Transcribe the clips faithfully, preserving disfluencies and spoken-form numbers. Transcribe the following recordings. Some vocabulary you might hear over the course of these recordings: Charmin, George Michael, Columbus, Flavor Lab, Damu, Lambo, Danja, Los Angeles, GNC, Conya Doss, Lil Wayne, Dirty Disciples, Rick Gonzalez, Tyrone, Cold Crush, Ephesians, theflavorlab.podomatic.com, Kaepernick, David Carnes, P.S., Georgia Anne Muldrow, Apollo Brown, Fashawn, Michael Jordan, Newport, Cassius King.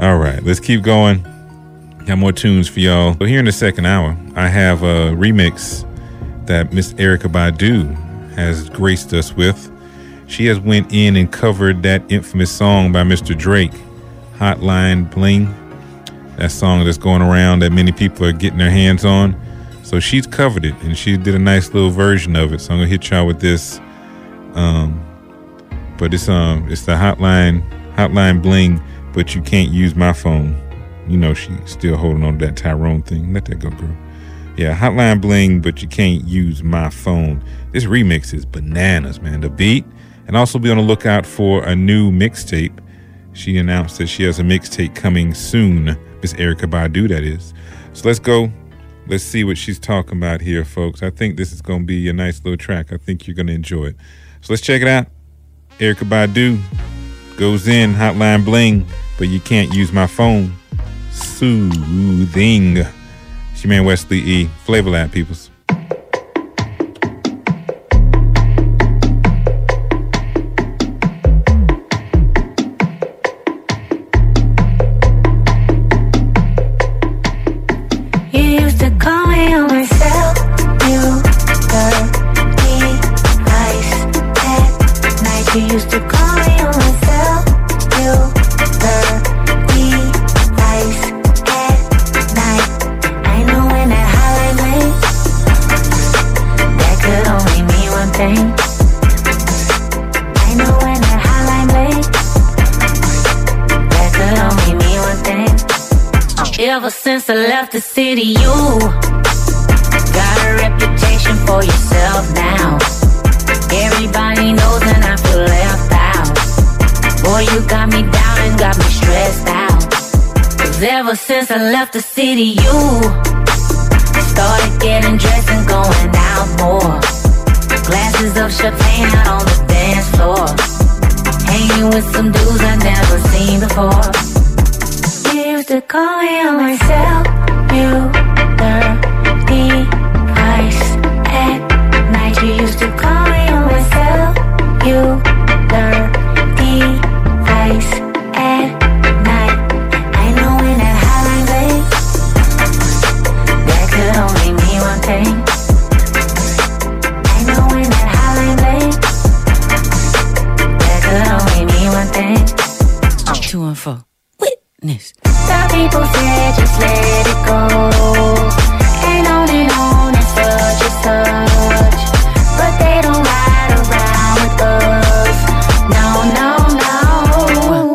All right, let's keep going. Got more tunes for y'all. So here in the second hour, I have a remix that Miss Erykah Badu has graced us with. She has went in and covered that infamous song by Mister Drake, Hotline Bling. That song that's going around that many people are getting their hands on. So she's covered it, and she did a nice little version of it. So I'm gonna hit y'all with this. Um, but it's um it's the Hotline Hotline Bling, but you can't use my phone. You know she's still holding on to that Tyrone thing. Let that go, girl. Yeah, Hotline Bling, but you can't use my phone. This remix is bananas, man. The beat. And also be on the lookout for a new mixtape. She announced that she has a mixtape coming soon. Miss Erykah Badu, that is. So let's go. Let's see what she's talking about here, folks. I think this is going to be a nice little track. I think you're going to enjoy it. So let's check it out. Erykah Badu goes in, Hotline Bling, but you can't use my phone. Soothing. It's your man Wesley E. Flavor Lab, peoples. Ever since I left the city, you got a reputation for yourself now. Everybody knows and I feel left out. Boy, you got me down and got me stressed out. 'Cause ever since I left the city, you started getting dressed and going out more. Glasses of champagne out on the dance floor, hanging with some dudes I never seen before. To call me on my cellular device at night. You used to call me on my cellular device at night. I know when that hotline bling, that could only mean one thing. I know when that hotline bling, that could only mean one thing. Oh. Two and four. Witness. Some people say just let it go, and on and on and such and such, but they don't ride around with us. No, no, no. Well, uh,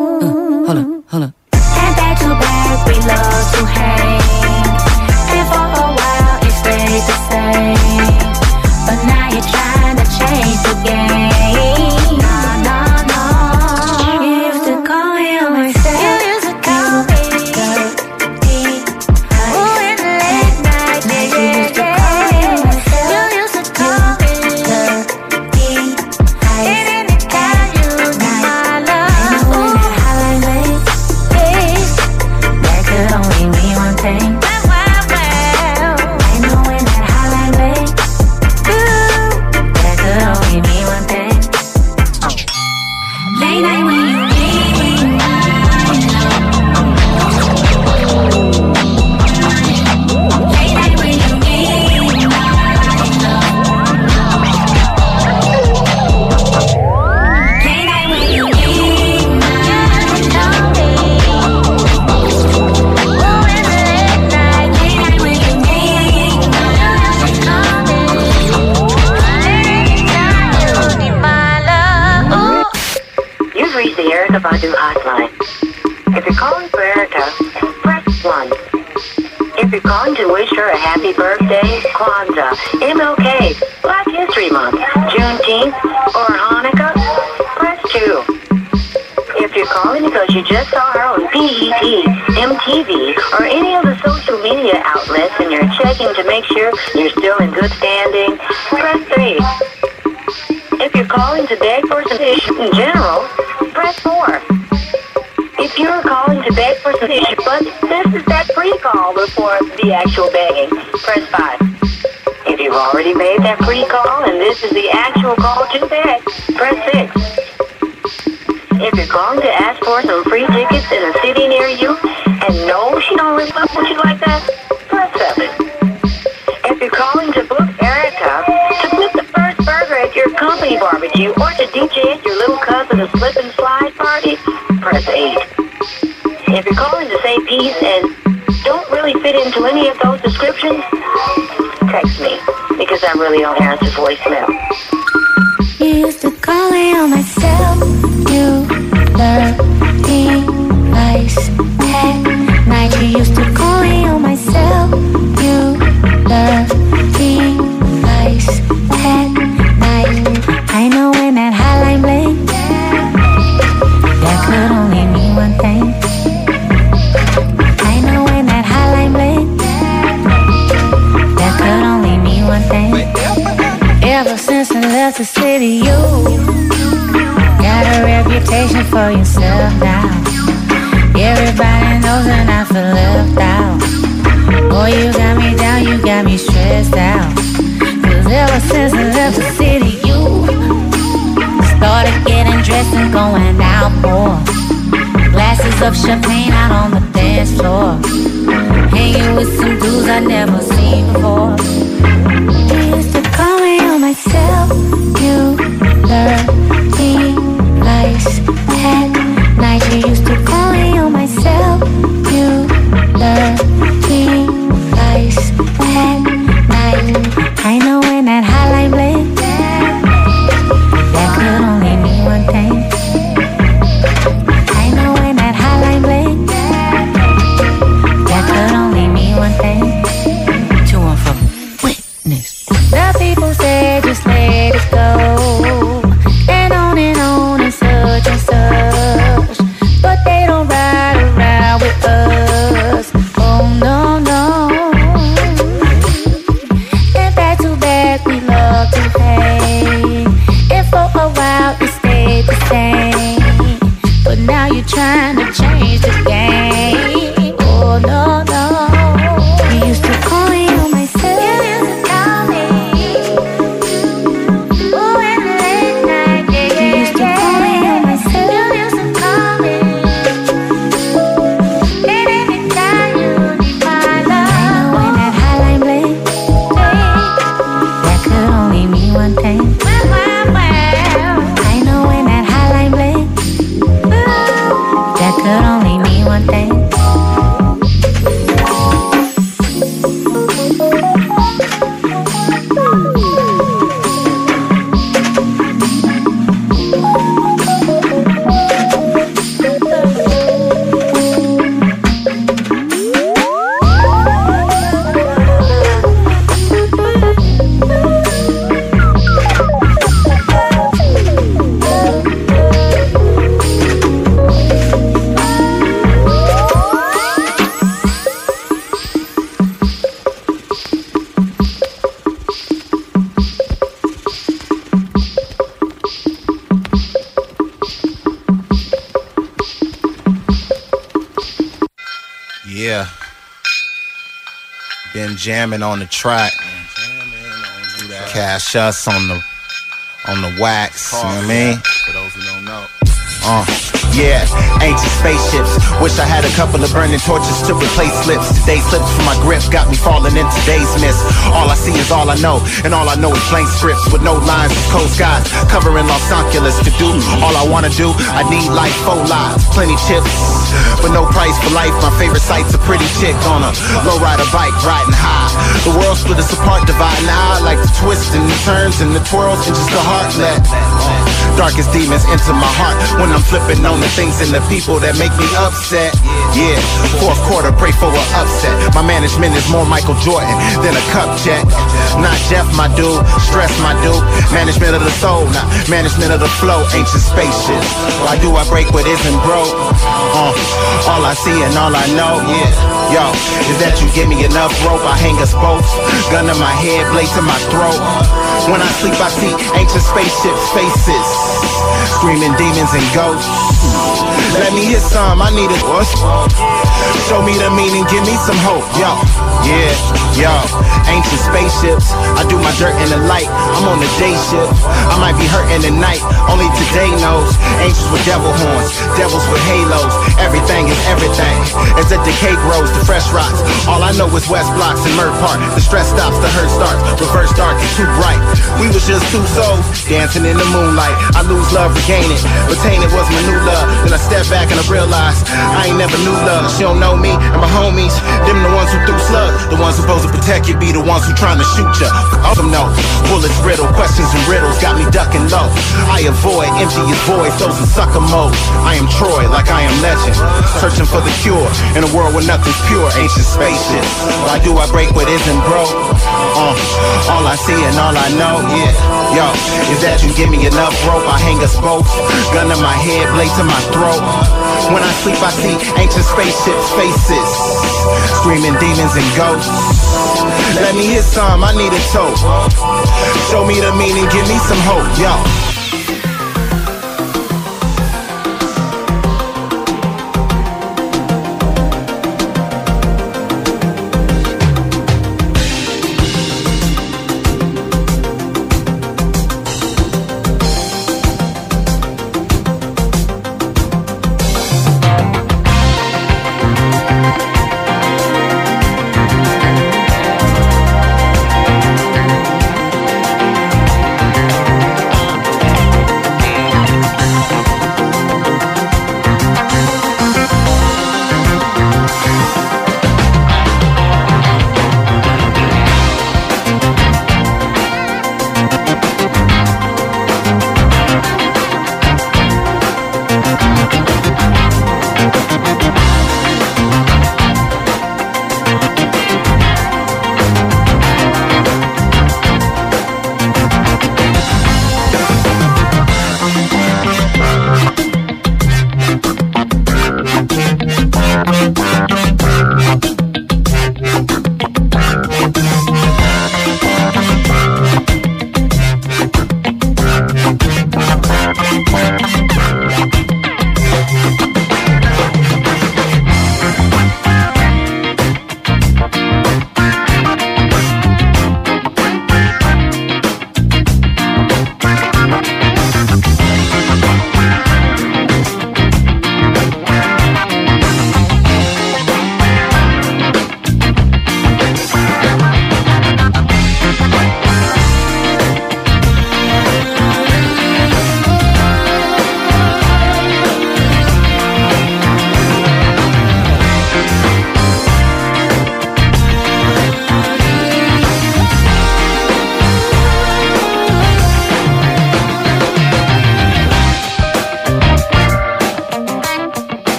hold on, hold on. And back to back we love to hang, and for a while it stayed the same, but now you're trying to change the game. No, no, no. You used to call him myself. To wish her a happy birthday, Kwanzaa, M L K, Black History Month, Juneteenth, or Hanukkah, press two. If you're calling because you just saw her on P E T, M T V, or any of the social media outlets and you're checking to make sure you're still in good standing, press three. If you're calling to beg for some issues in general, press four. If you're calling to beg for some issues, but this is that pre-call before the actual begging, press five. If you've already made that pre-call and this is the actual call to beg, press six. If you're calling to ask for some free tickets in a city near you, you or to D J at your little cousin a slip and slide party, press eight. If you're calling to say peace and don't really fit into any of those descriptions, text me, because I really don't answer voicemail. You used to call me on my cellular device at night. You used to call me on my cellular device at night. I know when that hotline bling, that could only mean one thing. I know when that hotline bling, that could only mean one thing. Ever since I left the city, you got a reputation for yourself now. Everybody knows when I feel left out. Boy, you got me down, you got me stressed out. Ever since I left the city, you started getting dressed and going out more. Glasses of champagne out on the dance floor, hanging with some dudes I never seen before. You used to call me on my cellular device at night. You used to call me on my cellular device at night. I know when that hotline bling, that could only mean one thing. I know when that hotline bling, that could only mean one thing. To and from witness. The people said just let it go, and on and on and such and such, but they don't ride around with us. Oh no no. Trying to change the game. Oh no no. You used to call me on my cell. You used to call me. Oh, in the late night, yeah, yeah, yeah. You used to call me on my cell. You used to call me. And every time you need my love. I know when that hotline bling, that could only mean one thing. Could only mean one thing. Jamming on the track, Cash Us on the on the wax. Koss, you know what I mean? Yeah, for those who don't know. Uh, yeah, ancient spaceships. Wish I had a couple of burning torches to replace slips. Today's slips from my grip got me falling in today's mist. All I see is all I know, and all I know is plain scripts with no lines, cold skies, covering Los Angeles to do. All I wanna do, I need like four lives, plenty chips, but no price for life. My favorite sight's a pretty chick on a lowrider bike, riding high. The world split us apart, dividing I like the twists and the turns and the twirls and just the heartlet. Darkest demons enter my heart when I'm flipping on the things and the people that make me upset. Yeah, fourth quarter, pray for an upset. My management is more Michael Jordan than a cup check. Not Jeff, my dude, stress, my dude. Management of the soul, not management of the flow. Ancient spaceships. Why do I break what isn't broke? Uh, all I see and all I know, yeah, yo, is that you give me enough rope. I hang us both, gun to my head, blade to my throat. When I sleep, I see ancient spaceships, faces, screaming demons and ghosts. Let me hear some, I need it. Show me the meaning, give me some hope, yo. Yeah, yo, ancient spaceships. I do my dirt in the light, I'm on the day shift. I might be hurting tonight, only today knows. Angels with devil horns, devils with halos. Everything is everything, as said the cake rose to fresh rocks. All I know is West Blocks and Murph Park. The stress stops, the hurt starts, reverse dark and too bright. We was just two souls, dancing in the moonlight. I lose love, regain it, retain it was my new love. Then I step back and I realize I ain't never knew love. She don't know me and my homies, them the ones who threw slugs. The ones supposed to protect you be the ones who trying to shoot ya. All them know, bullets riddle, questions and riddles got me ducking low. I avoid empty as voids, those in sucker mode. I am Troy, like I am legend, searching for the cure in a world where nothing's pure. Ancient spaceships, why do I break what isn't broke? Uh, all I see and all I know, yeah, yo, is that you give me enough rope. I hang us both, gun to my head, blade to my throat. When I sleep, I see ancient spaceships' faces, screaming demons and ghosts. Let me hear some, I need a tote. Show me the meaning, give me some hope, yo.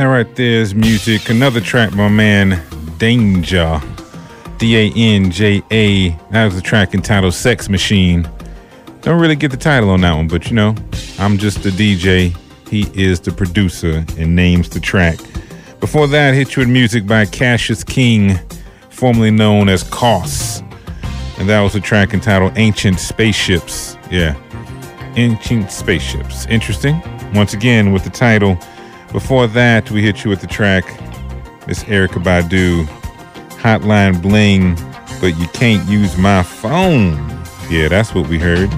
That right there is music. Another track, my man, Danger. D A N J A. That was the track entitled Sex Machine. Don't really get the title on that one, but you know, I'm just the D J. He is the producer and names the track. Before that, hit you with music by Cassius King, formerly known as Koss. And that was a track entitled Ancient Spaceships. Yeah, Ancient Spaceships. Interesting. Once again, with the title. Before that, we hit you with the track, Miss Erykah Badu, Hotline Bling, But You Can't Use My Phone. Yeah, that's what we heard.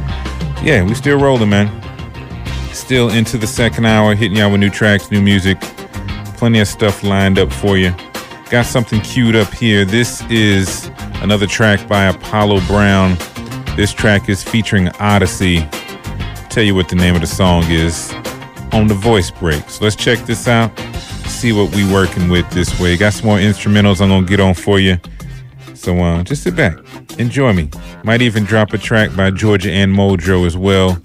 Yeah, we still rolling, man. Still into the second hour, hitting y'all with new tracks, new music. Plenty of stuff lined up for you. Got something queued up here. This is another track by Apollo Brown. This track is featuring Oddisee. Tell you what the name of the song is on the voice break. So let's check this out. See what we working with this way. Got some more instrumentals I'm going to get on for you. So uh, just sit back. Enjoy me. Might even drop a track by Georgia Anne Muldrow as well.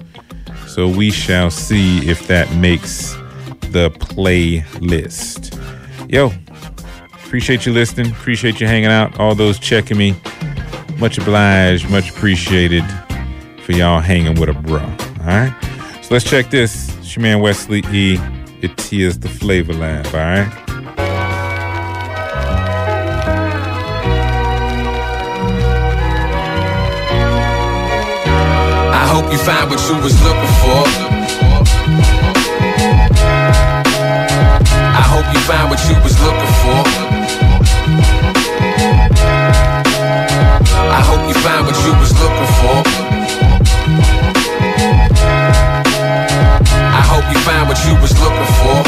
So we shall see if that makes the playlist. Yo, appreciate you listening. Appreciate you hanging out. All those checking me. Much obliged. Much appreciated for y'all hanging with a bro. All right. So let's check this. It's your man Wesley E. It is the Flavor Lab. All right. I hope you find what you was looking for. I hope you find what you was looking for. I hope you find what you was looking for. I hope you find what you was looking for.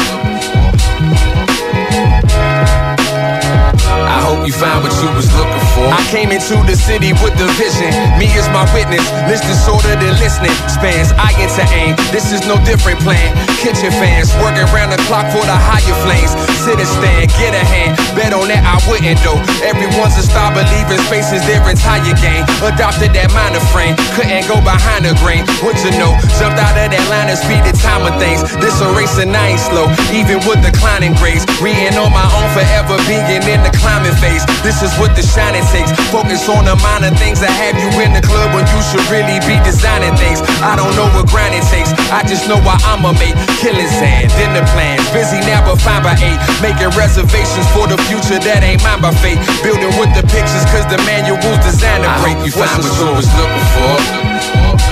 I hope you find what you was looking for. I came into the city with the vision. Me is my witness. List disorder than listening spans. I get to aim. This is no different plan. Kitchen fans working round the clock for the higher flames. Sit and stand, get a hand. Bet on that I wouldn't though. Everyone's a star, believing space is their entire game. Adopted that minor frame. Couldn't go behind the grain. What you know? Jumped out of that line and speed the time of things. This a race and I ain't slow. Even with declining grades. Reading on my own, forever being in the climbing phase. This is what the shining. Takes. Focus on the minor things that have you in the club when you should really be designing things. I don't know what grinding takes, I just know why I'ma make killing sand, dinner plans. Busy now but five by eight, making reservations for the future that ain't mine by fate. Building with the pictures cause the manual's designed to break. I hope you find what you was looking for.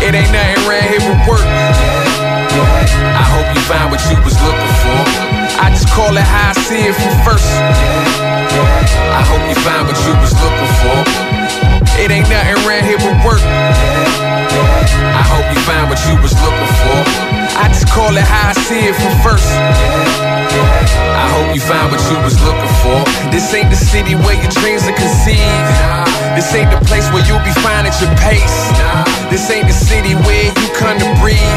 It ain't nothing around here but work. I hope you find what you was looking for. I just call it how I see it from first. I hope you find what you was looking for. It ain't nothing around here but work. I hope you find what you was looking for. I just call it how I see it from first. I hope you find what you was looking for. This ain't the city where your dreams are conceived. This ain't the place where you'll be fine at your pace. This ain't the city where you come to breathe.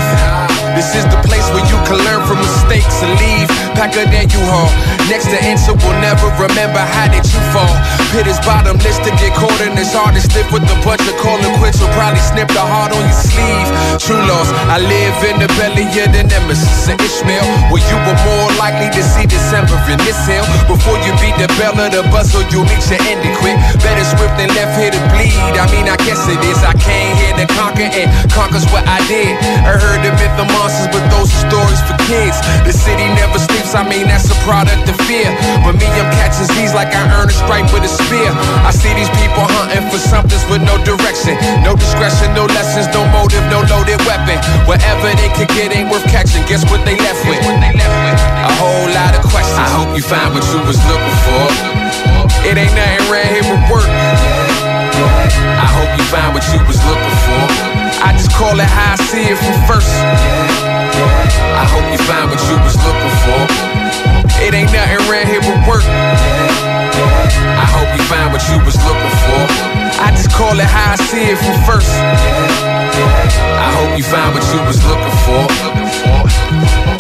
This is the place where you can learn from mistakes and leave. Packer than you haul. Next to enter will never remember how did you fall. Pit is bottomless to get caught in this hard to slip with a bunch of call and quits. You'll probably snip the heart on your sleeve. True loss. I live in the belly of the nemesis of Ishmael. Where you were more likely to see December in this hill. Before you beat the bell of the bus or you reach your ending quick. Better swift than left here to bleed. I mean I guess it is. I came here to conquer and conquer's what I did. I heard the myth of monsters but those are stories for kids. The city never sleeps, I mean that's a product of fear. But me I'm catching Z's like I earned a strike with a spear. I see these people hunting for somethings with no direction. No discretion, no lessons, no motive, no loaded weapon. Whatever they could get ain't worth catching. Guess what they left with? A whole lot of questions. I hope you find what you was looking for. It ain't nothing around here but work. I hope you find what you was looking for. I just call it how I see it from first. I hope you find what you was looking for. It ain't nothing around here but work. I hope you find what you was looking for. I just call it how I see it from first. I hope you find what you was looking for.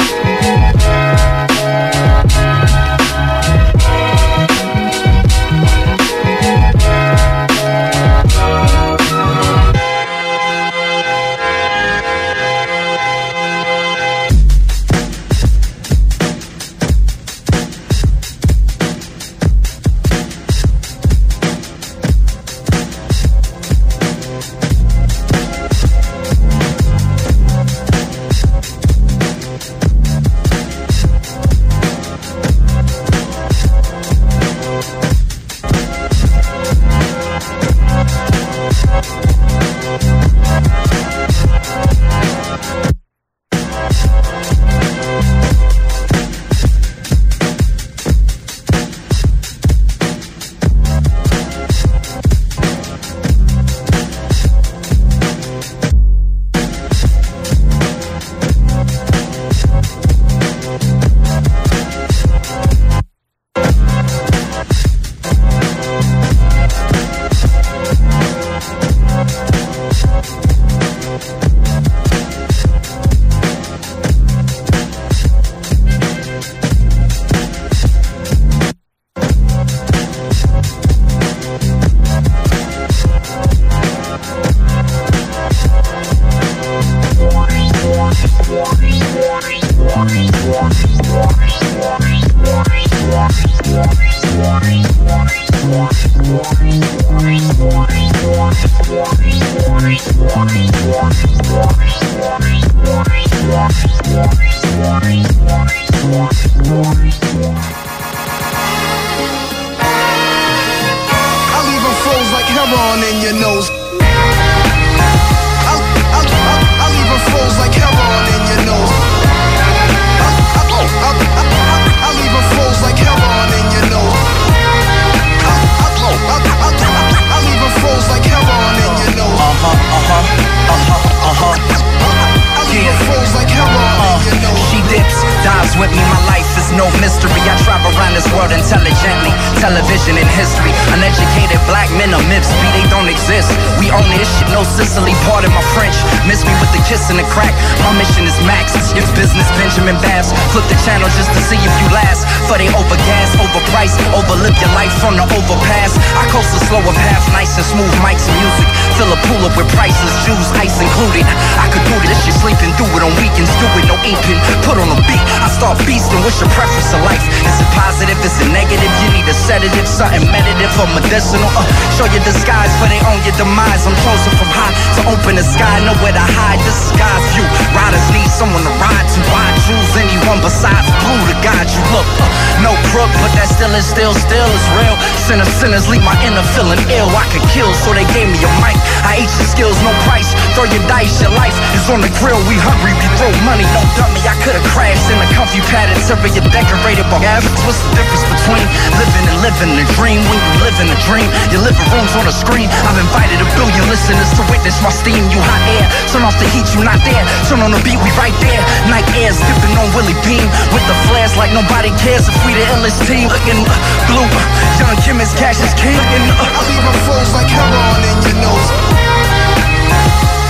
with me. My life is no mystery. I travel around this world intelligently. Television and history. Uneducated black men are myths. We, they don't exist. We own this shit. No Sicily, pardon my French. Miss me with the kiss and the crack. My mission is max. It's business, Benjamin Bass. Flip the channel just to see if you last. For they overgas, overpriced, overlive your life from the overpass. I coast the slower path, nice and smooth mics and music. Fill a pool up with priceless Jews, ice included. I could do this shit sleeping, do it on weekends, do it no aping. Put on a beat, I start feasting. What's your preference of life? Is it positive? Is it negative? You need a sedative, something meditative or medicinal. Uh, show your disguise, but they own your demise. I'm chosen from high to open the sky, nowhere to hide. This is God's view. Riders need someone to ride to. I choose anyone besides Blu to guide you. Look, uh, no crook, but that still is still, still is real. Sinner, sinners, leave my inner feeling ill. I could kill, so they gave me a mic. I ate your skills, no price. Throw your dice, your life is on the grill. We hungry, we throw money, no dummy. I could've crashed in a comfy padded interior decorated by average. What's the difference between living and living the dream? When you live in a dream, your living room's on a screen. I've invited a billion listeners to witness my steam. You hot air, turn off the heat, you not there. Turn on the beat, we right there. Night air, skipping on Willie Beam with the flares like nobody cares if we the illest team. Looking uh, blue, uh, young Kim is Cassius King. Looking, uh, I'm even froze like Heron in your nose.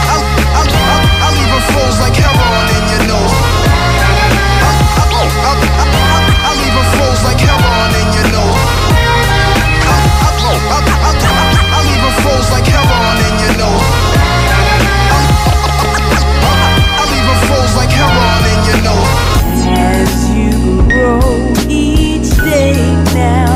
I'll even froze like heroin in your nose. I'll even froze like heroin in your nose. I'll even froze like heroin in your nose. I'll even froze like heroin in your nose. As you grow each day now.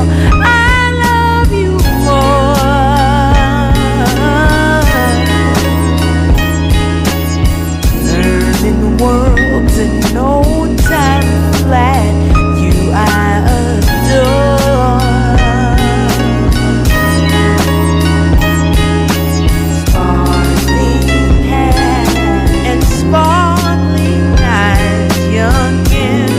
Worlds in no time flat, you I adore. Sparkling hair and sparkling eyes, young and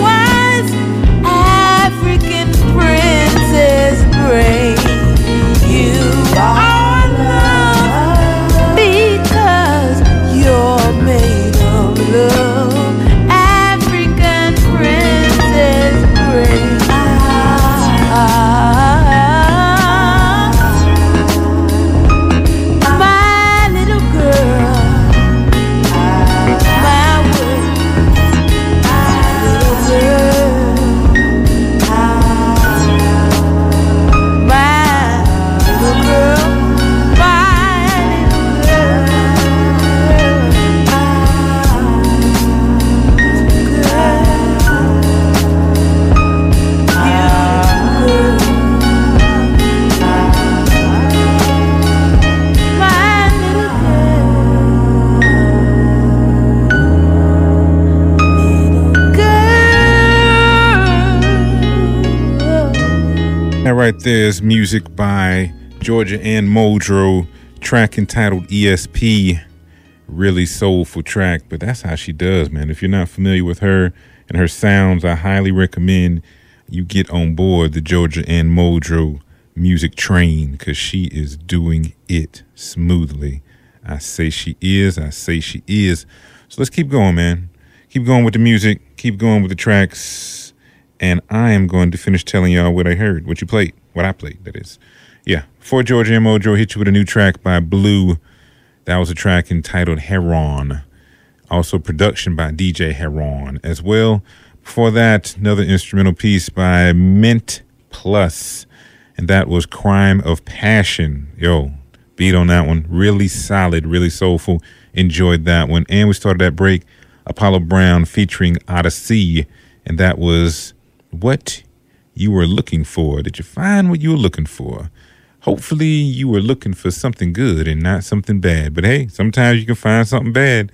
wise African princess grace. You are love because you're made. There's music by Georgia Anne Muldrow, track entitled E S P. Really soulful track, but that's how she does, man. If you're not familiar with her and her sounds, I highly recommend you get on board the Georgia Anne Muldrow music train, because she is doing it smoothly. I say she is. I say she is. So let's keep going, man. Keep going with the music. Keep going with the tracks. And I am going to finish telling y'all what I heard, what you played, what I played, that is. Yeah. Before Georgia Anne Muldrow, hit you with a new track by Blu. That was a track entitled Heron. Also production by D J Heron as well. Before that, another instrumental piece by Mentplus. And that was Crime of Passion. Yo, beat on that one. Really solid, really soulful. Enjoyed that one. And we started that break, Apollo Brown featuring Oddisee. And that was What You Were Looking For. Did you find what you were looking for? Hopefully you were looking for something good and not something bad. But hey, sometimes you can find something bad.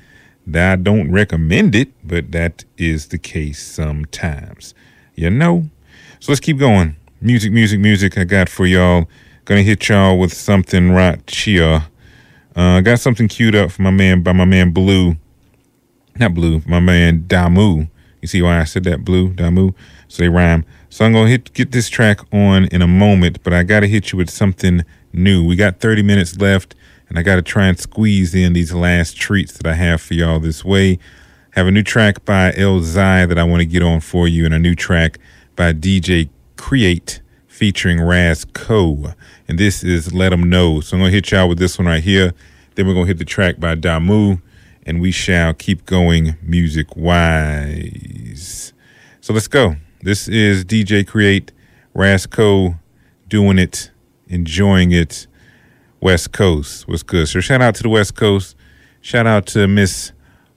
I don't recommend it, but that is the case sometimes. You know? So let's keep going. Music, music, music I got for y'all. Gonna hit y'all with something right here. I uh, got something queued up for my man, by my man Blu. Not Blu, my man Damu. You see why I said that, Blu, Damu? So they rhyme. So I'm going to hit get this track on in a moment, but I got to hit you with something new. We got thirty minutes left, and I got to try and squeeze in these last treats that I have for y'all this way. I have a new track by Elzhi that I want to get on for you, and a new track by D J Create featuring Raz Co. And this is Let 'Em Know. So I'm going to hit y'all with this one right here. Then we're going to hit the track by Damu, and we shall keep going music-wise. So let's go. This is D J Create, Raz Co, doing it, enjoying it, West Coast. What's good? So shout out to the West Coast. Shout out to Miss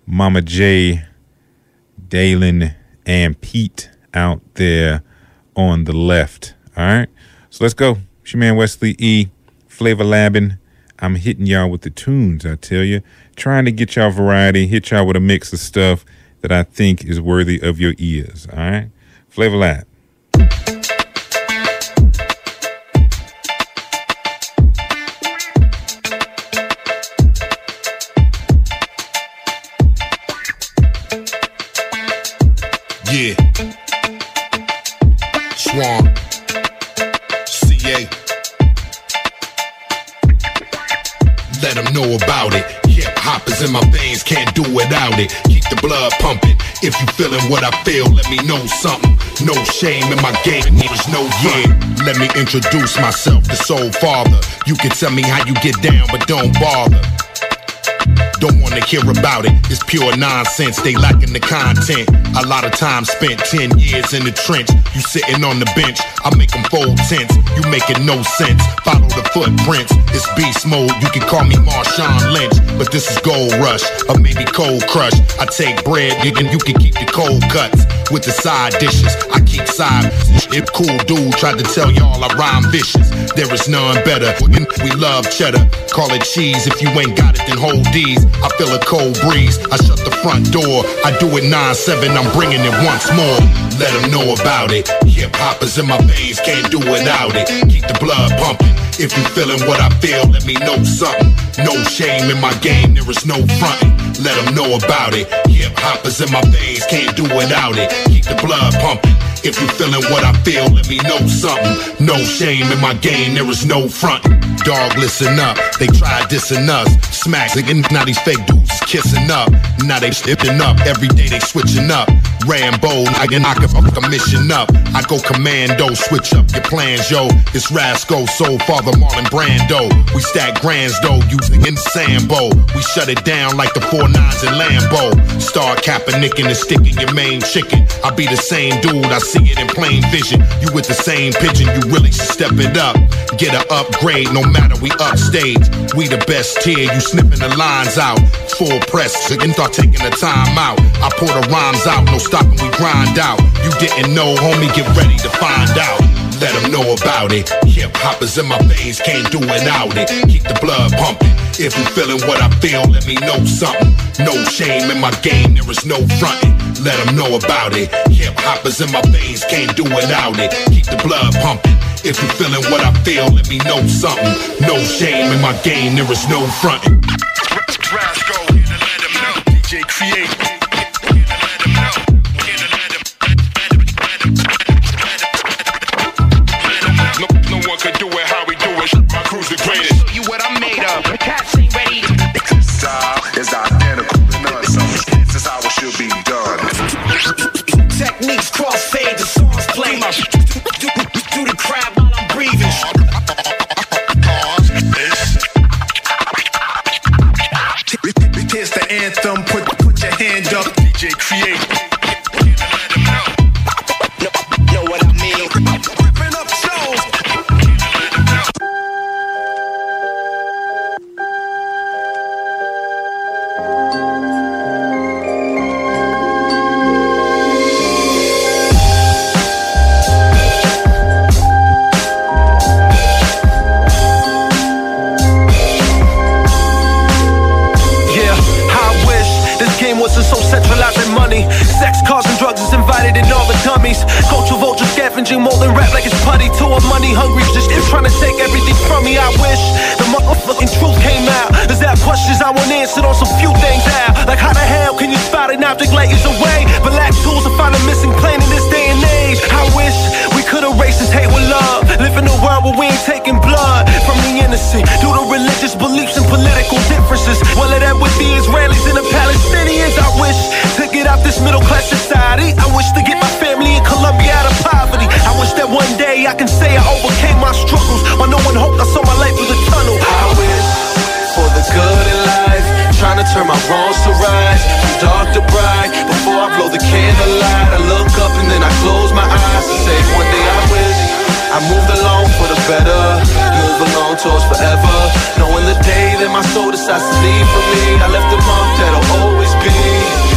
Mama J, Dalen, and Pete out there on the left. All right? So let's go. It's your man Wesley E., Flavor Labbin. I'm hitting y'all with the tunes, I tell you. Trying to get y'all variety, hit y'all with a mix of stuff that I think is worthy of your ears. All right? Flavor Lab. Yeah. Swan. C A. Let 'em know about it. Hip-hop is in my veins, can't do without it. Keep the blood pumping. If you feeling what I feel, let me know something. No shame in my game, there's no yeah. Let me introduce myself, the Soul Father. You can tell me how you get down, but don't bother. Don't wanna hear about it, it's pure nonsense. They lacking the content. A lot of time spent, ten years in the trench. You sitting on the bench, I make them fold tents. You making no sense, follow the footprints. It's beast mode, you can call me Marshawn Lynch. But this is Gold Rush, or maybe Cold Crush. I take bread, you can, you can keep the cold cuts. With the side dishes, I keep side. If cool dude tried to tell y'all I rhyme vicious, there is none better. We love cheddar, call it cheese. If you ain't got it, then hold these. I feel a cold breeze, I shut the front door. I do it nine seven, I'm bringing it once more. Let 'em know about it. Hip-hop is in my veins, can't do without it. Keep the blood pumping. If you feeling what I feel, let me know something. No shame in my game, there is no fronting. Let 'em know about it. Hip-hop is in my veins, can't do without it. Keep the blood pumping. If you feeling what I feel, let me know something. No shame in my game, there is no front. Dog, listen up, they tried dissing us. Smacks, now these fake dudes is kissing up. Now they stepping up, every day they switching up. Rambo, I can knock a mission up. I go commando, switch up your plans, yo. It's Rasco, Soul Father, Marlon Brando. We stack grands, though, using in Sambo. We shut it down like the four nines in Lambo. Star Kaepernickin' and sticking your main chicken. I be the same dude, I see it in plain vision. You with the same pigeon, you really should step it up. Get an upgrade, no matter we upstage. We the best tier, you snipping the lines out. Full press, and start taking the time out. I pour the rhymes out, no stop and we grind out. You didn't know, homie, get ready to find out. Let 'em know about it. Hip-hop is in my veins, can't do without it. Keep the blood pumping. If you feeling what I feel, let me know something. No shame in my game, there is no fronting. Let 'em know about it. Hip-hop is in my veins, can't do without it. Keep the blood pumping. If you feeling what I feel, let me know something. No shame in my game, there is no frontin'. Rasco, here to let him know. D J Create, here to let him know. Here to let him, let him, let him, let him know. No, no one could do it how we do it. My crew's the greatest. Show you what I'm made of. The cats ain't ready. Style is identical to none. Some this is how it should be done. Techniques crossfade, the songs play. My do, do, do the crowd while I'm breathing. Here's the anthem, put, put your hand up, D J Create. No, know what I mean? Ripping up shows. Centralizing money, sex, cars, and drugs is invited in all the dummies. Culture vulture scavenging, molding rap like it's putty. To a money hungry, just trying to take everything from me. I wish the motherfucking truth came out. There's that questions I want answered on some few things out. Like how the hell can you spot an object like it's away? But lack tools to find a missing plane in this day and age. I wish we could erase this hate with love. Live in a world where we ain't taking blood from the innocent due to religious beliefs and political differences. Well, it end with the Israelis and the Palestinians. I wish to get out this middle class society. I wish to get my family in Colombia out of poverty. I wish that one day I can say I overcame my struggles while no one hoped I saw my life through the tunnel. I wish for the good in life, trying to turn my wrongs to rights, from dark to bright. Before I blow the candlelight, I look up and then I close my eyes and say one day I wish I moved along for the better, move along towards forever, knowing the day that my soul decides to leave for me, I left a mark that'll always be.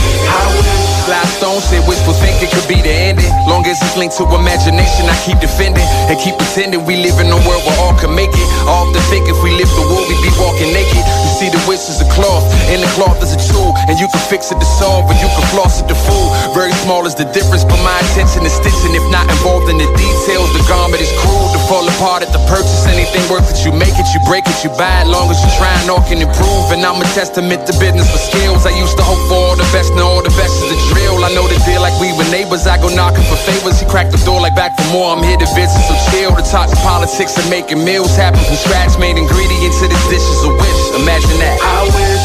Last stone said wishful thinking could be the ending. Long as it's linked to imagination, I keep defending and keep pretending we live in a world where all can make it. I often think if we live the world, we'd be walking naked. You see the wish is a cloth, and the cloth is a tool, and you can fix it to solve, but you can floss it to fool. Very small is the difference, but my intention is stitching. If not involved in the details, the garment is cruel to fall apart at the purchase. Anything worth it, you make it, you break it, you buy it. Long as you try and knock and improve, and I'm a testament to business for skills. I used to hope for all the best, now all the best is the dream. I know the deal like we were neighbors. I go knocking for favors. He cracked the door like back for more. I'm here to visit, so chill. The talk of politics and making meals happen from scratch. Made ingredients to this dish is a wish. Imagine that. I wish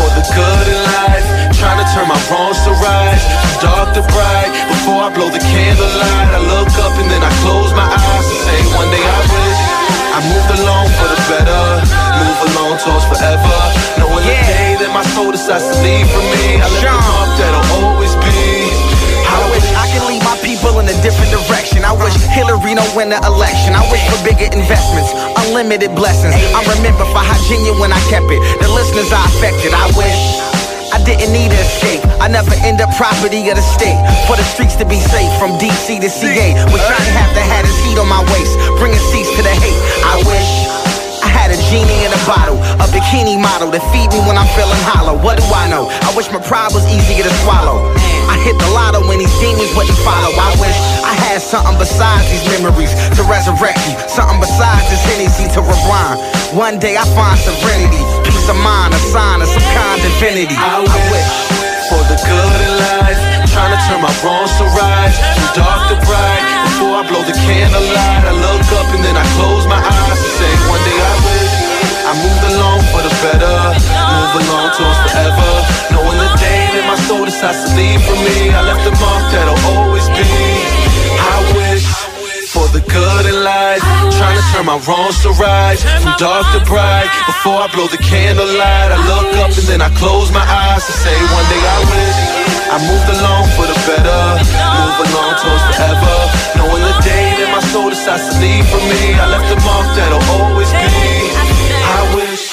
for the good in life, trying to turn my wrongs to rights, from dark to bright. Before I blow the candlelight, I look up and then I close my eyes and say, one day I wish I moved along for the better, move along towards forever, knowing yeah. the day that my soul decides to leave for me. I left the mark that'll always be. I wish I could lead my people in a different direction. I wish Hillary no win the election. I wish for bigger investments, unlimited blessings. I remember for how genuine I kept it. The listeners I affected. I wish I didn't need an escape. I never end up property of the state. For the streets to be safe, from D C to C A. Wish I didn't have to have this heat on my waist, bringing cease to the hate. I wish I had a genie in a bottle, a bikini model to feed me when I'm feeling hollow. What do I know? I wish my pride was easier to swallow. I hit the lotto when these demons wouldn't follow. I wish I had something besides these memories to resurrect me, something besides this energy to rewind. One day I find serenity, peace of mind, a sign of some kind of divinity. I, I wish for the good in life, trying to turn my wrongs to rights, from dark to bright. Before I blow the candlelight, I look up and then I close my eyes and say, one day I wish I moved along for the better, move along towards forever, knowing the day that my soul decides to leave for me, I left a mark that'll always be. I wish for the good in life, trying to turn my wrongs to rights, from dark to bright. Before I blow the candlelight, I look up and then I close my eyes and say, one day I wish I moved along for the better, move along towards forever, knowing the day that my soul decides to leave for me, I left a mark that'll always be. I wish.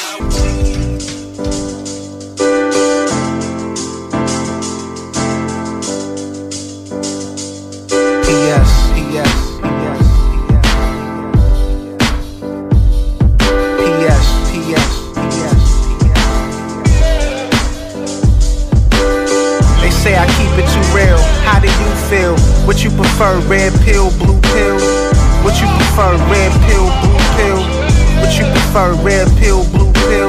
How do you feel? What you prefer, red pill, blue pill? What you prefer, red pill, blue pill? What you prefer, red pill, blue pill?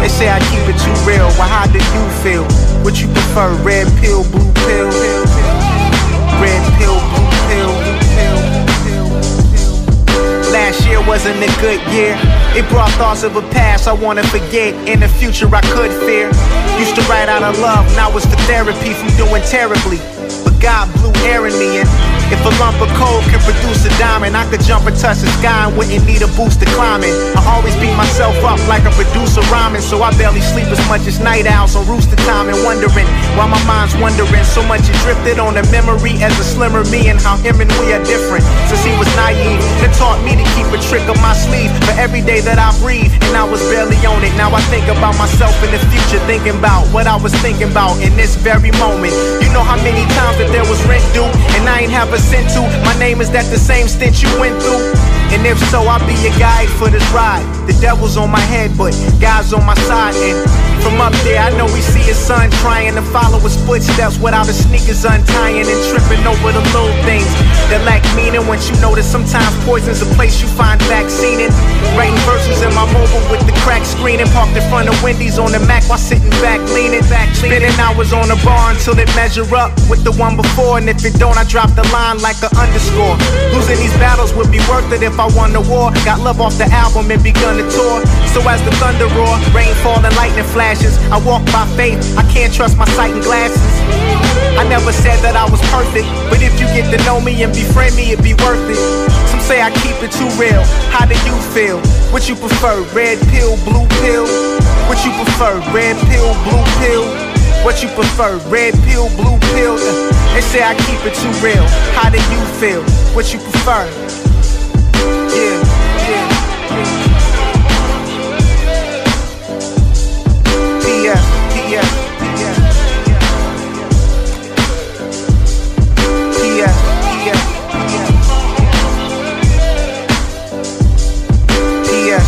They say I keep it too real, well how do you feel? What you prefer, red pill, blue pill? Red pill, blue pill. Last year wasn't a good year. It brought thoughts of a past I wanna forget, in the future I could fear. Used to write out of love, now it's for therapy from doing terribly. But God blew air in me, and if a lump of coal could produce a diamond, I could jump and touch the sky and wouldn't need a boost to climbing. I always beat myself up like a producer rhyming, so I barely sleep as much as night owls on rooster time, and wondering why my mind's wondering so much. It drifted on the memory as a slimmer me, and how him and we are different. Since he was naive, it taught me to keep a trick up my sleeve for every day that I breathe, and I was barely on it. Now I think about myself in the future, thinking about what I was thinking about in this very moment. You know how many times that there was rent due, and I ain't have a cent to. My name is that the same stint you went through? And if so, I'll be your guide for this ride. The devil's on my head, but God's on my side. And from up there, I know we see his son trying to follow his footsteps without his sneakers untying, and tripping over the little things that lack meaning. Once you know that sometimes poison's a place you find vaccine in. Writing verses in my mobile with the crack screening, parked in front of Wendy's on the Mac while sitting back leaning, back spinning hours on the bar until they measure up with the one before. And if it don't, I drop the line like an underscore. Losing these battles would be worth it if I won the war. Got love off the album and begun the tour. So as the thunder roar, rainfall and lightning flashes, I walk by faith, I can't trust my sight and glasses. I never said that I was perfect, but if you get to know me and befriend me, it'd be worth it. Some say I keep it too real, how do you feel? What you prefer, red pill, blue pill? What you prefer, red pill, blue pill? What you prefer, red pill, blue pill? They say I keep it too real, how do you feel? What you prefer? Yeah, yeah, yeah. P F, P F, P F. P F, P F, P F.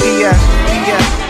P F, P F.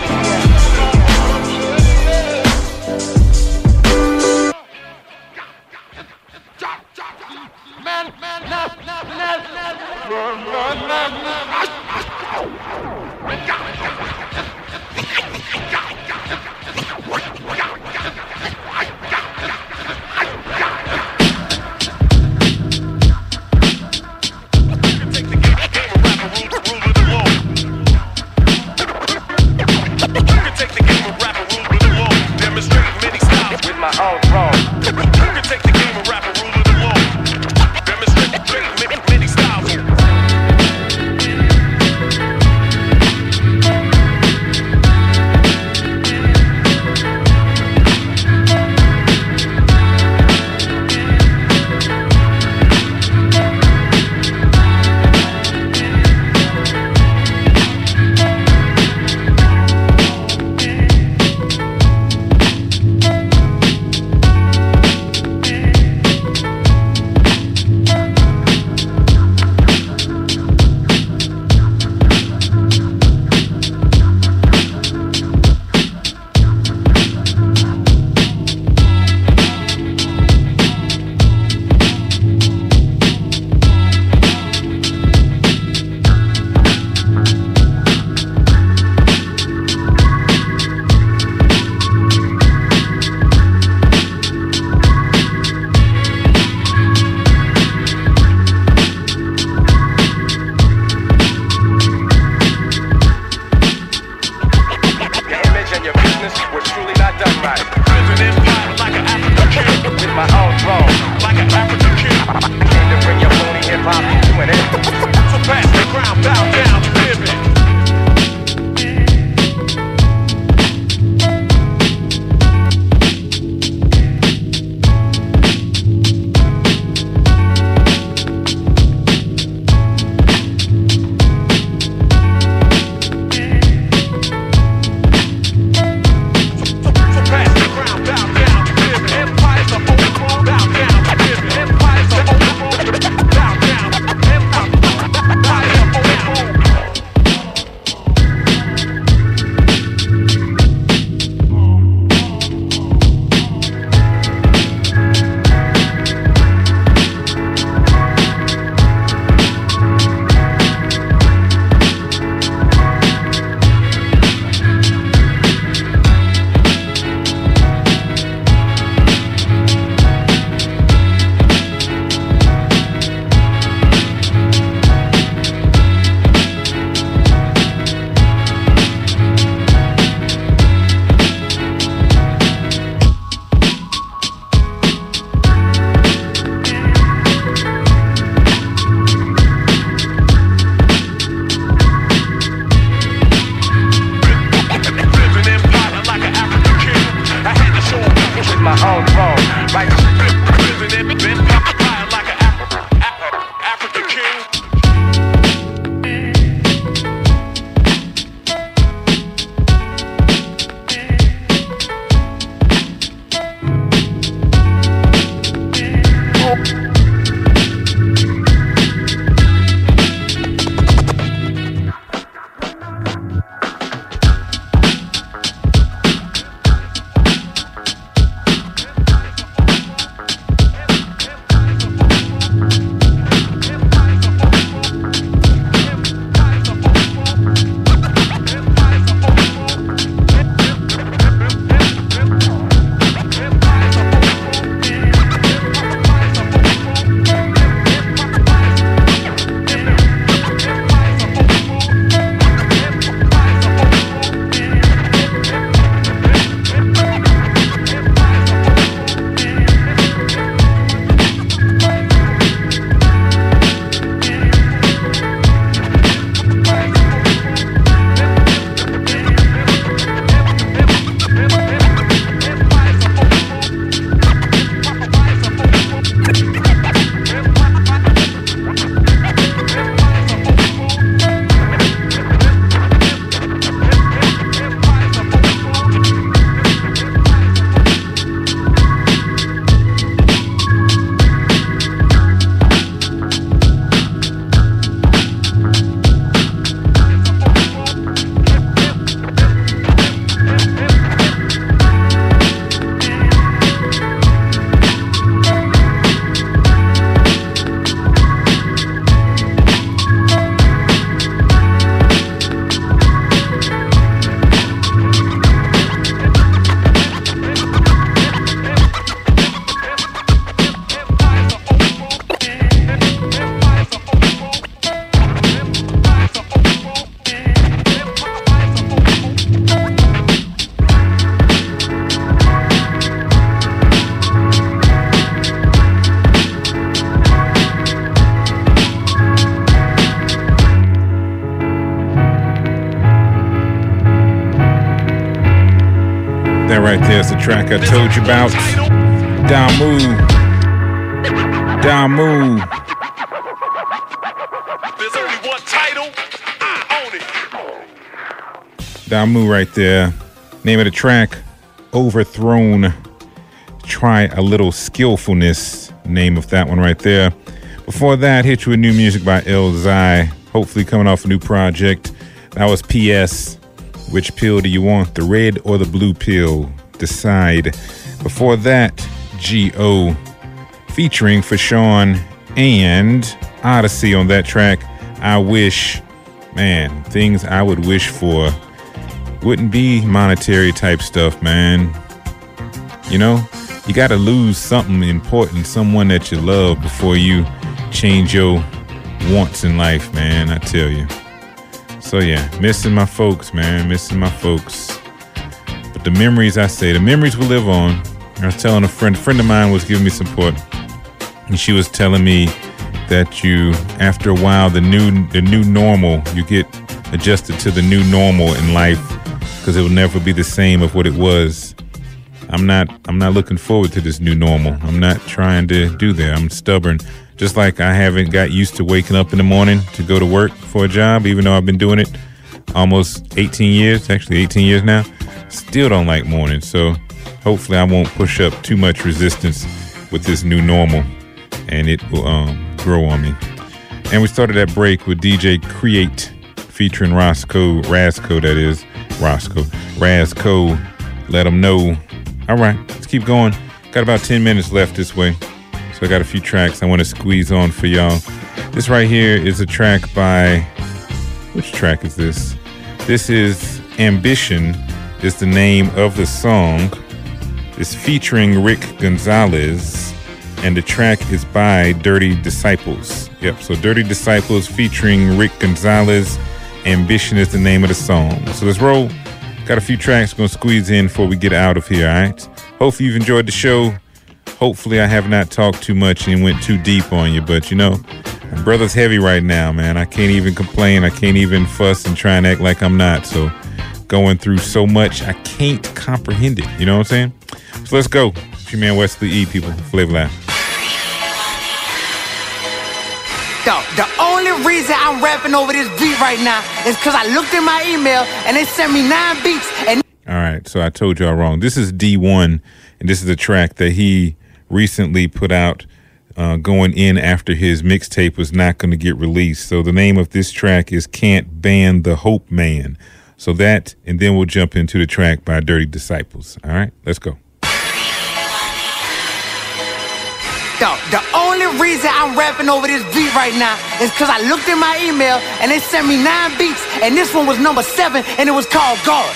That right there is the track I told you about. Damu. Damu. There's only one title. I own it. Damu right there. Name of the track, Overthrown. Try a Little Skillfulness. Name of that one right there. Before that, hit you with new music by Elzhi. Hopefully coming off a new project. That was P S. Which pill do you want? The red or the blue pill? Decide. Before that, G O featuring Fashawn and Oddisee on that track. I wish. Man, things I would wish for wouldn't be monetary type stuff, man. You know, you got to lose something important, someone that you love, before you change your wants in life, man. I tell you. So yeah, missing my folks, man, missing my folks. But the memories, I say, the memories will live on. I was telling a friend, a friend of mine was giving me support, and she was telling me that you, after a while, the new, the new normal, you get adjusted to the new normal in life because it will never be the same of what it was. I'm not, I'm not looking forward to this new normal. I'm not trying to do that. I'm stubborn. Just like I haven't got used to waking up in the morning to go to work for a job, even though I've been doing it almost eighteen years, actually eighteen years now, still don't like mornings. So hopefully I won't push up too much resistance with this new normal, and it will um, grow on me. And we started that break with D J Create featuring Rasco, Rasco that is, Rasco, Raz Co. Let them know. All right, let's keep going. Got about ten minutes left this way. So I got a few tracks I want to squeeze on for y'all. This right here is a track by, which track is this? This is Ambition, is the name of the song. It's featuring Rick Gonzalez, and the track is by Dirty Disciples. Yep, so Dirty Disciples featuring Rick Gonzalez. Ambition is the name of the song. So let's roll. Got a few tracks going to squeeze in before we get out of here, all right? Hopefully you've enjoyed the show. Hopefully I have not talked too much and went too deep on you, but you know, my brother's heavy right now, man. I can't even complain. I can't even fuss and try and act like I'm not. So going through so much, I can't comprehend it. You know what I'm saying? So let's go. It's your man Wesley E., people. Flavor Lab. Yo, the only reason I'm rapping over this beat right now is because I looked in my email and they sent me nine beats. And all right, so I told y'all wrong. This is D one, and this is the track that he recently put out uh, going in after his mixtape was not going to get released. So the name of this track is Can't Ban the Hope Man. So that, and then we'll jump into the track by Dirty Disciples. All right, let's go. Yo, the only reason I'm rapping over this beat right now is because I looked in my email and they sent me nine beats, and this one was number seven, and it was called God.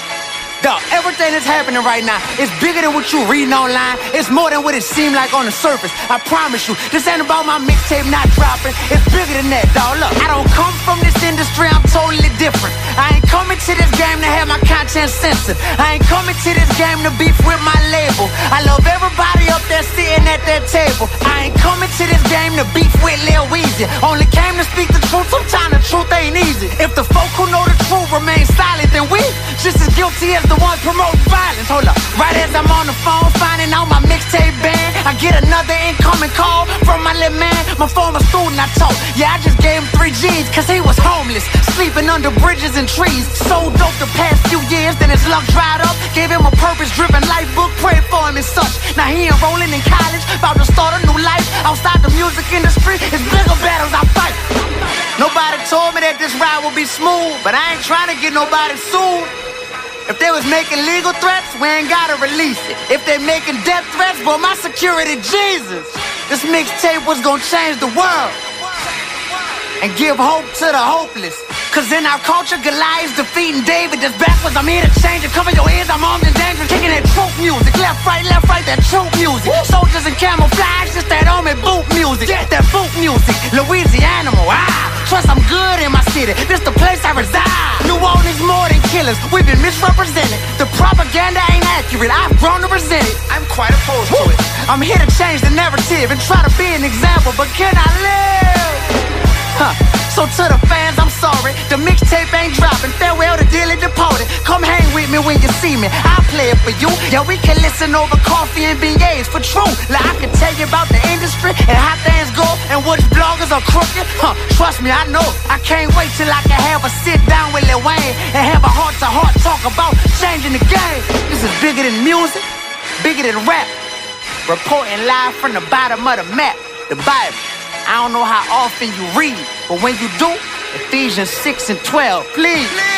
Dog, everything that's happening right now, it's bigger than what you reading online. It's more than what it seemed like on the surface. I promise you, this ain't about my mixtape not dropping. It's bigger than that, dog. Look, I don't come from this industry. I'm totally different. I ain't coming to this game to have my content censored. I ain't coming to this game to beef with my label. I love everybody up there sitting at that table. I ain't coming to this game to beef with Lil Weezy. Only came to speak the truth. Sometimes the truth ain't easy. If the folk who know the truth remain silent, then we just as guilty as the ones promoting violence. Hold up. Right as I'm on the phone finding out my mixtape band, I get another incoming call from my little man, my former student I taught. Yeah, I just gave him three G's cause he was homeless, sleeping under bridges and trees. So dope the past few years, then his luck dried up. Gave him a purpose-driven life book, prayed for him and such. Now he enrolling in college, about to start a new life. Outside the music industry, it's bigger battles I fight. Nobody told me that this ride would be smooth, but I ain't trying to get nobody sued. If they was making legal threats, we ain't gotta release it. If they making death threats, boy, my security, Jesus. This mixtape was gonna change the world and give hope to the hopeless. Cause in our culture, Goliath's defeating David. That's backwards, I'm here to change it. Cover your ears, I'm armed and dangerous. Kicking that troop music. Left, right, left, right, that troop music. Soldiers in camouflage, just that army boot music. That boot music, Louisiana, ah. Trust I'm good in my city, this the place I reside. New Orleans more than killers, we've been misrepresented. The propaganda ain't accurate, I've grown to resent it. I'm quite opposed to it. I'm here to change the narrative and try to be an example, but can I live? Huh. So to the fans, I'm sorry, the mixtape ain't dropping. Farewell to dearly departed, come hang with me. me when you see me. I'll play it for you. Yeah, we can listen over coffee and beignets for true. Like I can tell you about the industry and how things go and what bloggers are crooked. Huh, trust me, I know. I can't wait till I can have a sit down with Lil Wayne and have a heart-to-heart talk about changing the game. This is bigger than music, bigger than rap. Reporting live from the bottom of the map, the Bible. I don't know how often you read, but when you do, Ephesians six and twelve, please. please.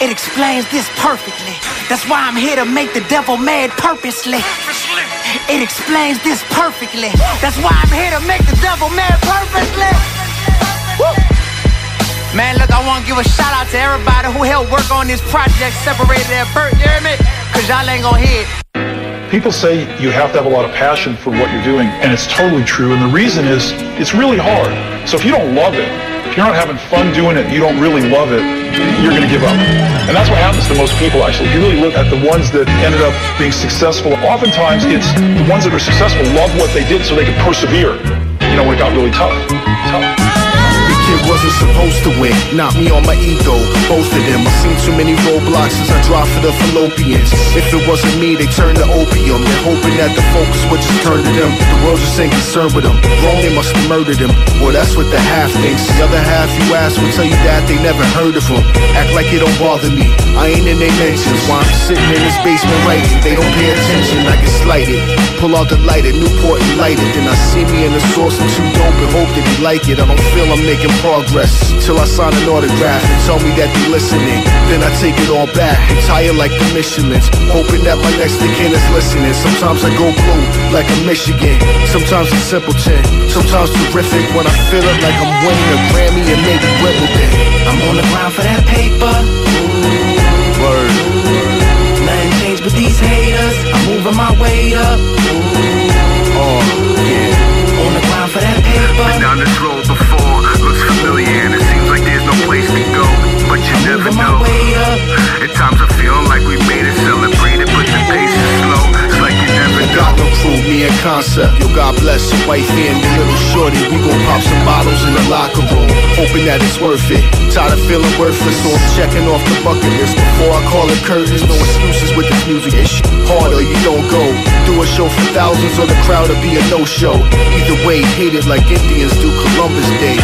It explains this perfectly. That's why I'm here to make the devil mad purposely. purposely. It explains this perfectly. That's why I'm here to make the devil mad purposely. purposely. Man, look, I want to give a shout out to everybody who helped work on this project, separated at birth, you hear me? Because y'all ain't going to hear it. People say you have to have a lot of passion for what you're doing, and it's totally true, and the reason is it's really hard. So if you don't love it, if you're not having fun doing it, you don't really love it, you're going to give up. And that's what happens to most people, actually. If you really look at the ones that ended up being successful, oftentimes it's the ones that are successful love what they did so they could persevere, you know, when it got really tough. tough. It wasn't supposed to win, not me on my ego, both of them. I've seen too many roadblocks as I drive for the fallopians. If it wasn't me, they turned to opium. They're hoping that the focus would just turn to them. The world just ain't concerned with them. Wrong, they must have murdered them. Well, that's what the half thinks. The other half you ask will tell you that they never heard of them. Act like it don't bother me, I ain't in their mentions. Why I'm sitting in this basement writing, they don't pay attention, I get slighted. Pull out the light at Newport and light it. Then I see me in the source and too dope and hope that they like it. I don't feel I'm making progress till I sign an autograph and tell me that they're listening. Then I take it all back, tired like the Michelins, hoping that my next of kin is listening. Sometimes I go blue like a Michigan, sometimes a simpleton, sometimes terrific. When I feel it like I'm winning a Grammy and maybe Wimbledon. I'm on the grind for that paper. Ooh, word. Nothing changed but these haters. I'm moving my weight up. Ooh, oh yeah. On the grind for that paper. Been down this road before. Looks familiar and it seems like there's no place to go, but you never know. At times I'm feeling like we made it, celebrated, but the pace is slow. It's like you never know. Got no crew, me and concept. Yo, God bless your wife and your little shorty. We gon' pop some bottles in the locker room, hoping that it's worth it. Tired of feeling worthless, so I'm checking off the bucket list before I call it curtains. No excuses with this music. It's hard or you don't go. Do a show for thousands or the crowd will be a no-show. Either way, hate it like Indians do Columbus Day.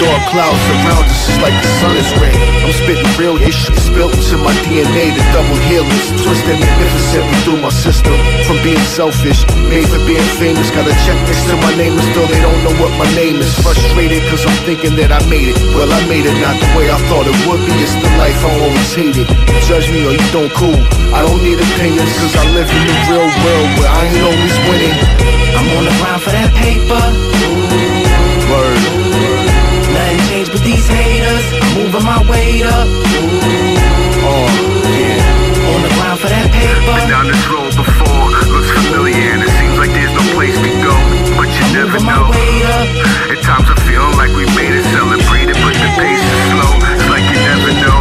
Dark clouds around us is like the sun is red. I'm spitting real issues built into my D N A. The double helix twist that magnificent through my system. From being selfish, made for being famous. Got a checklist to my name, but still they don't know what my name is. Frustrated cause I'm thinking that I made it. Well, I made it not the way I thought it would be. It's the life I always hated. Judge me or you don't cool. I don't need opinions cause I live in the real world where I ain't always winning. I'm on the grind for that paper. Word. Nothing changed but these haters. I'm moving my weight up. Ooh, oh, yeah. On the ground for that paper. Been down this road before. Looks familiar and it seems like there's no place to go, but you I'm never know. At times I'm feeling like we made it, celebrated, but the pace is slow. It's like you never know.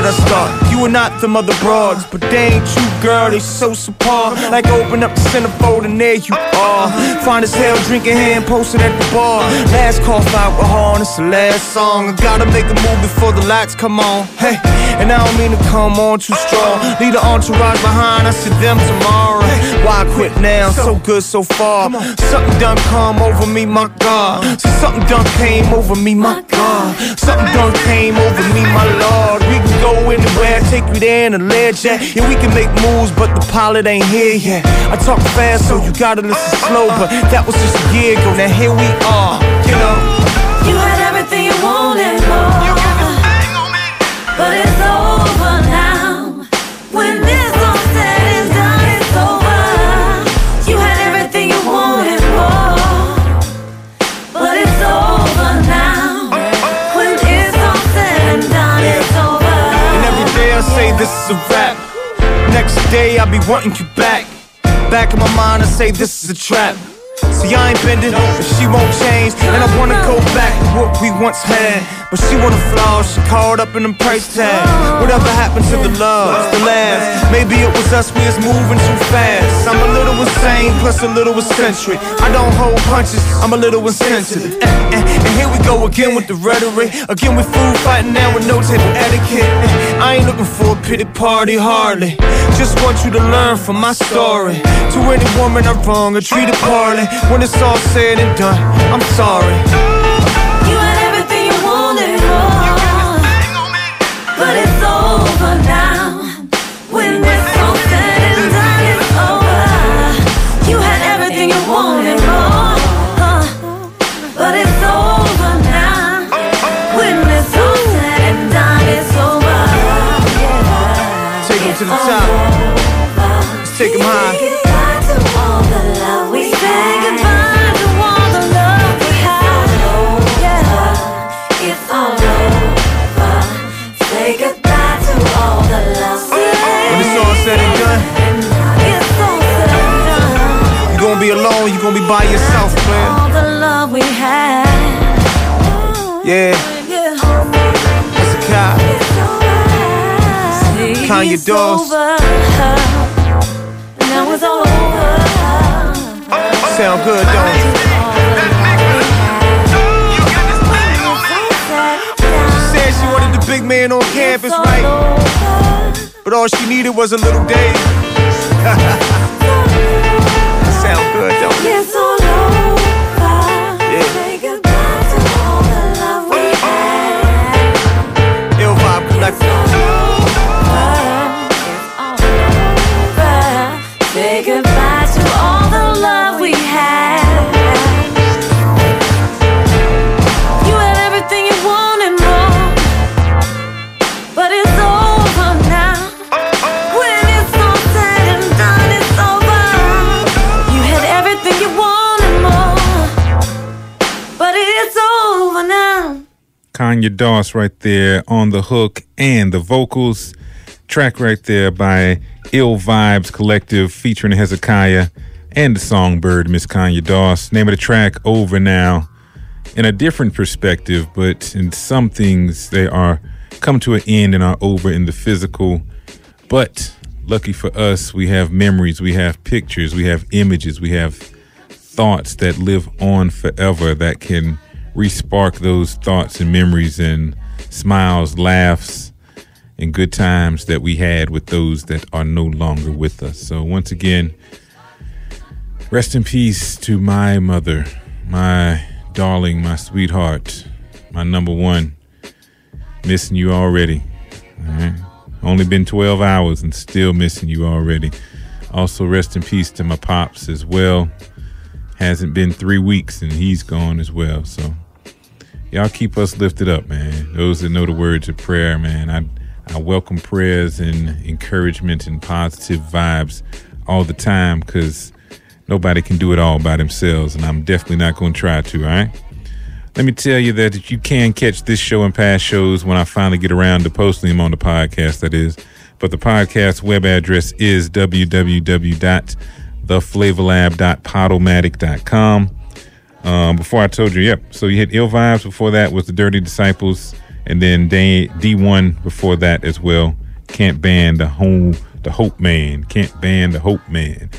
I start. You are not them other broads, but they ain't you, girl, they so subpar. Like open up the centerfold and there you are. Fine as hell, drinking hand, posted at the bar. Last call for alcohol, and it's the last song. I gotta make a move before the lights come on. Hey, and I don't mean to come on too strong. Leave the entourage behind, I see them tomorrow. Why quit now? So good so far. Something done come over me, my God. So something done came over me, my God. Something done came over me, my Lord. We can go anywhere, take you there in a Learjet. Yeah, we can make moves, but the pilot ain't here yet. I talk fast, so you gotta listen slow. But that was just a year ago, now here we are, you know. You had everything you wanted, more. But it's over now. When this all said and done, it's over. You had everything you wanted, more. But it's over now. When it's all said and done, it's over. I say this is a rap. Next day I'll be wanting you back. Back in my mind I say this is a trap. See, I ain't bending, but she won't change. And I wanna go back to what we once had, but she wanna flaw, she caught up in them price tag. Whatever happened to the love, the laughs? Maybe it was us, we was moving too fast. I'm a little insane, plus a little eccentric. I don't hold punches, I'm a little insensitive. And, and, and here we go again with the rhetoric. Again with food fighting now with no table etiquette. And I ain't looking for a pity party, hardly. Just want you to learn from my story. To any woman I wrong or treat her poorly. When it's all said and done, I'm sorry. But it's over now. When it's all said and done, it's over. You had everything you wanted, oh, huh. But it's over now. When it's all said and done, it's over. Yeah. Take him to the top. Let's take him high. Say goodbye to all the love we say goodbye to all the love we had. It's all over. Yeah. It's all over. Say goodbye to all the love. When it's all said and done, you're gonna be alone, you're gonna be by yourself, man. All the love we had. Yeah. That's a cop. Conya Doss. Now it's all over. Sound good, don't it? Big man on campus, right? But all she needed was a little day. That sound good, don't it? It's all over. Yeah. Say goodbye to all the love we had. Ill vibe collective. It's all over. Say goodbye to all the love we had. Conya Doss right there on the hook and the vocals. Track right there by Ill Vibes Collective featuring Hezekiah and the songbird, Miss Conya Doss. Name of the track, Over Now. In a different perspective, but in some things they are come to an end and are over in the physical. But lucky for us, we have memories, we have pictures, we have images, we have thoughts that live on forever that can re-spark those thoughts and memories and smiles, laughs, and good times that we had with those that are no longer with us. So once again, rest in peace to my mother, my darling, my sweetheart, my number one. Missing you already. All right. Only been twelve hours and still missing you already. Also, rest in peace to my pops as well. Hasn't been three weeks and he's gone as well. So y'all keep us lifted up, man. Those that know the words of prayer, man, I I welcome prayers and encouragement and positive vibes all the time, because nobody can do it all by themselves, and I'm definitely not going to try to, all right? Let me tell you that if you can catch this show and past shows when I finally get around to posting them on the podcast, that is. But the podcast web address is w w w dot the flavor lab dot podomatic dot com. Um, before I told you, yep. So you hit Ill Vibes. Before that was the Dirty Disciples, and then D one before that as well. Can't ban the home, the Hope Man. Can't ban the Hope Man.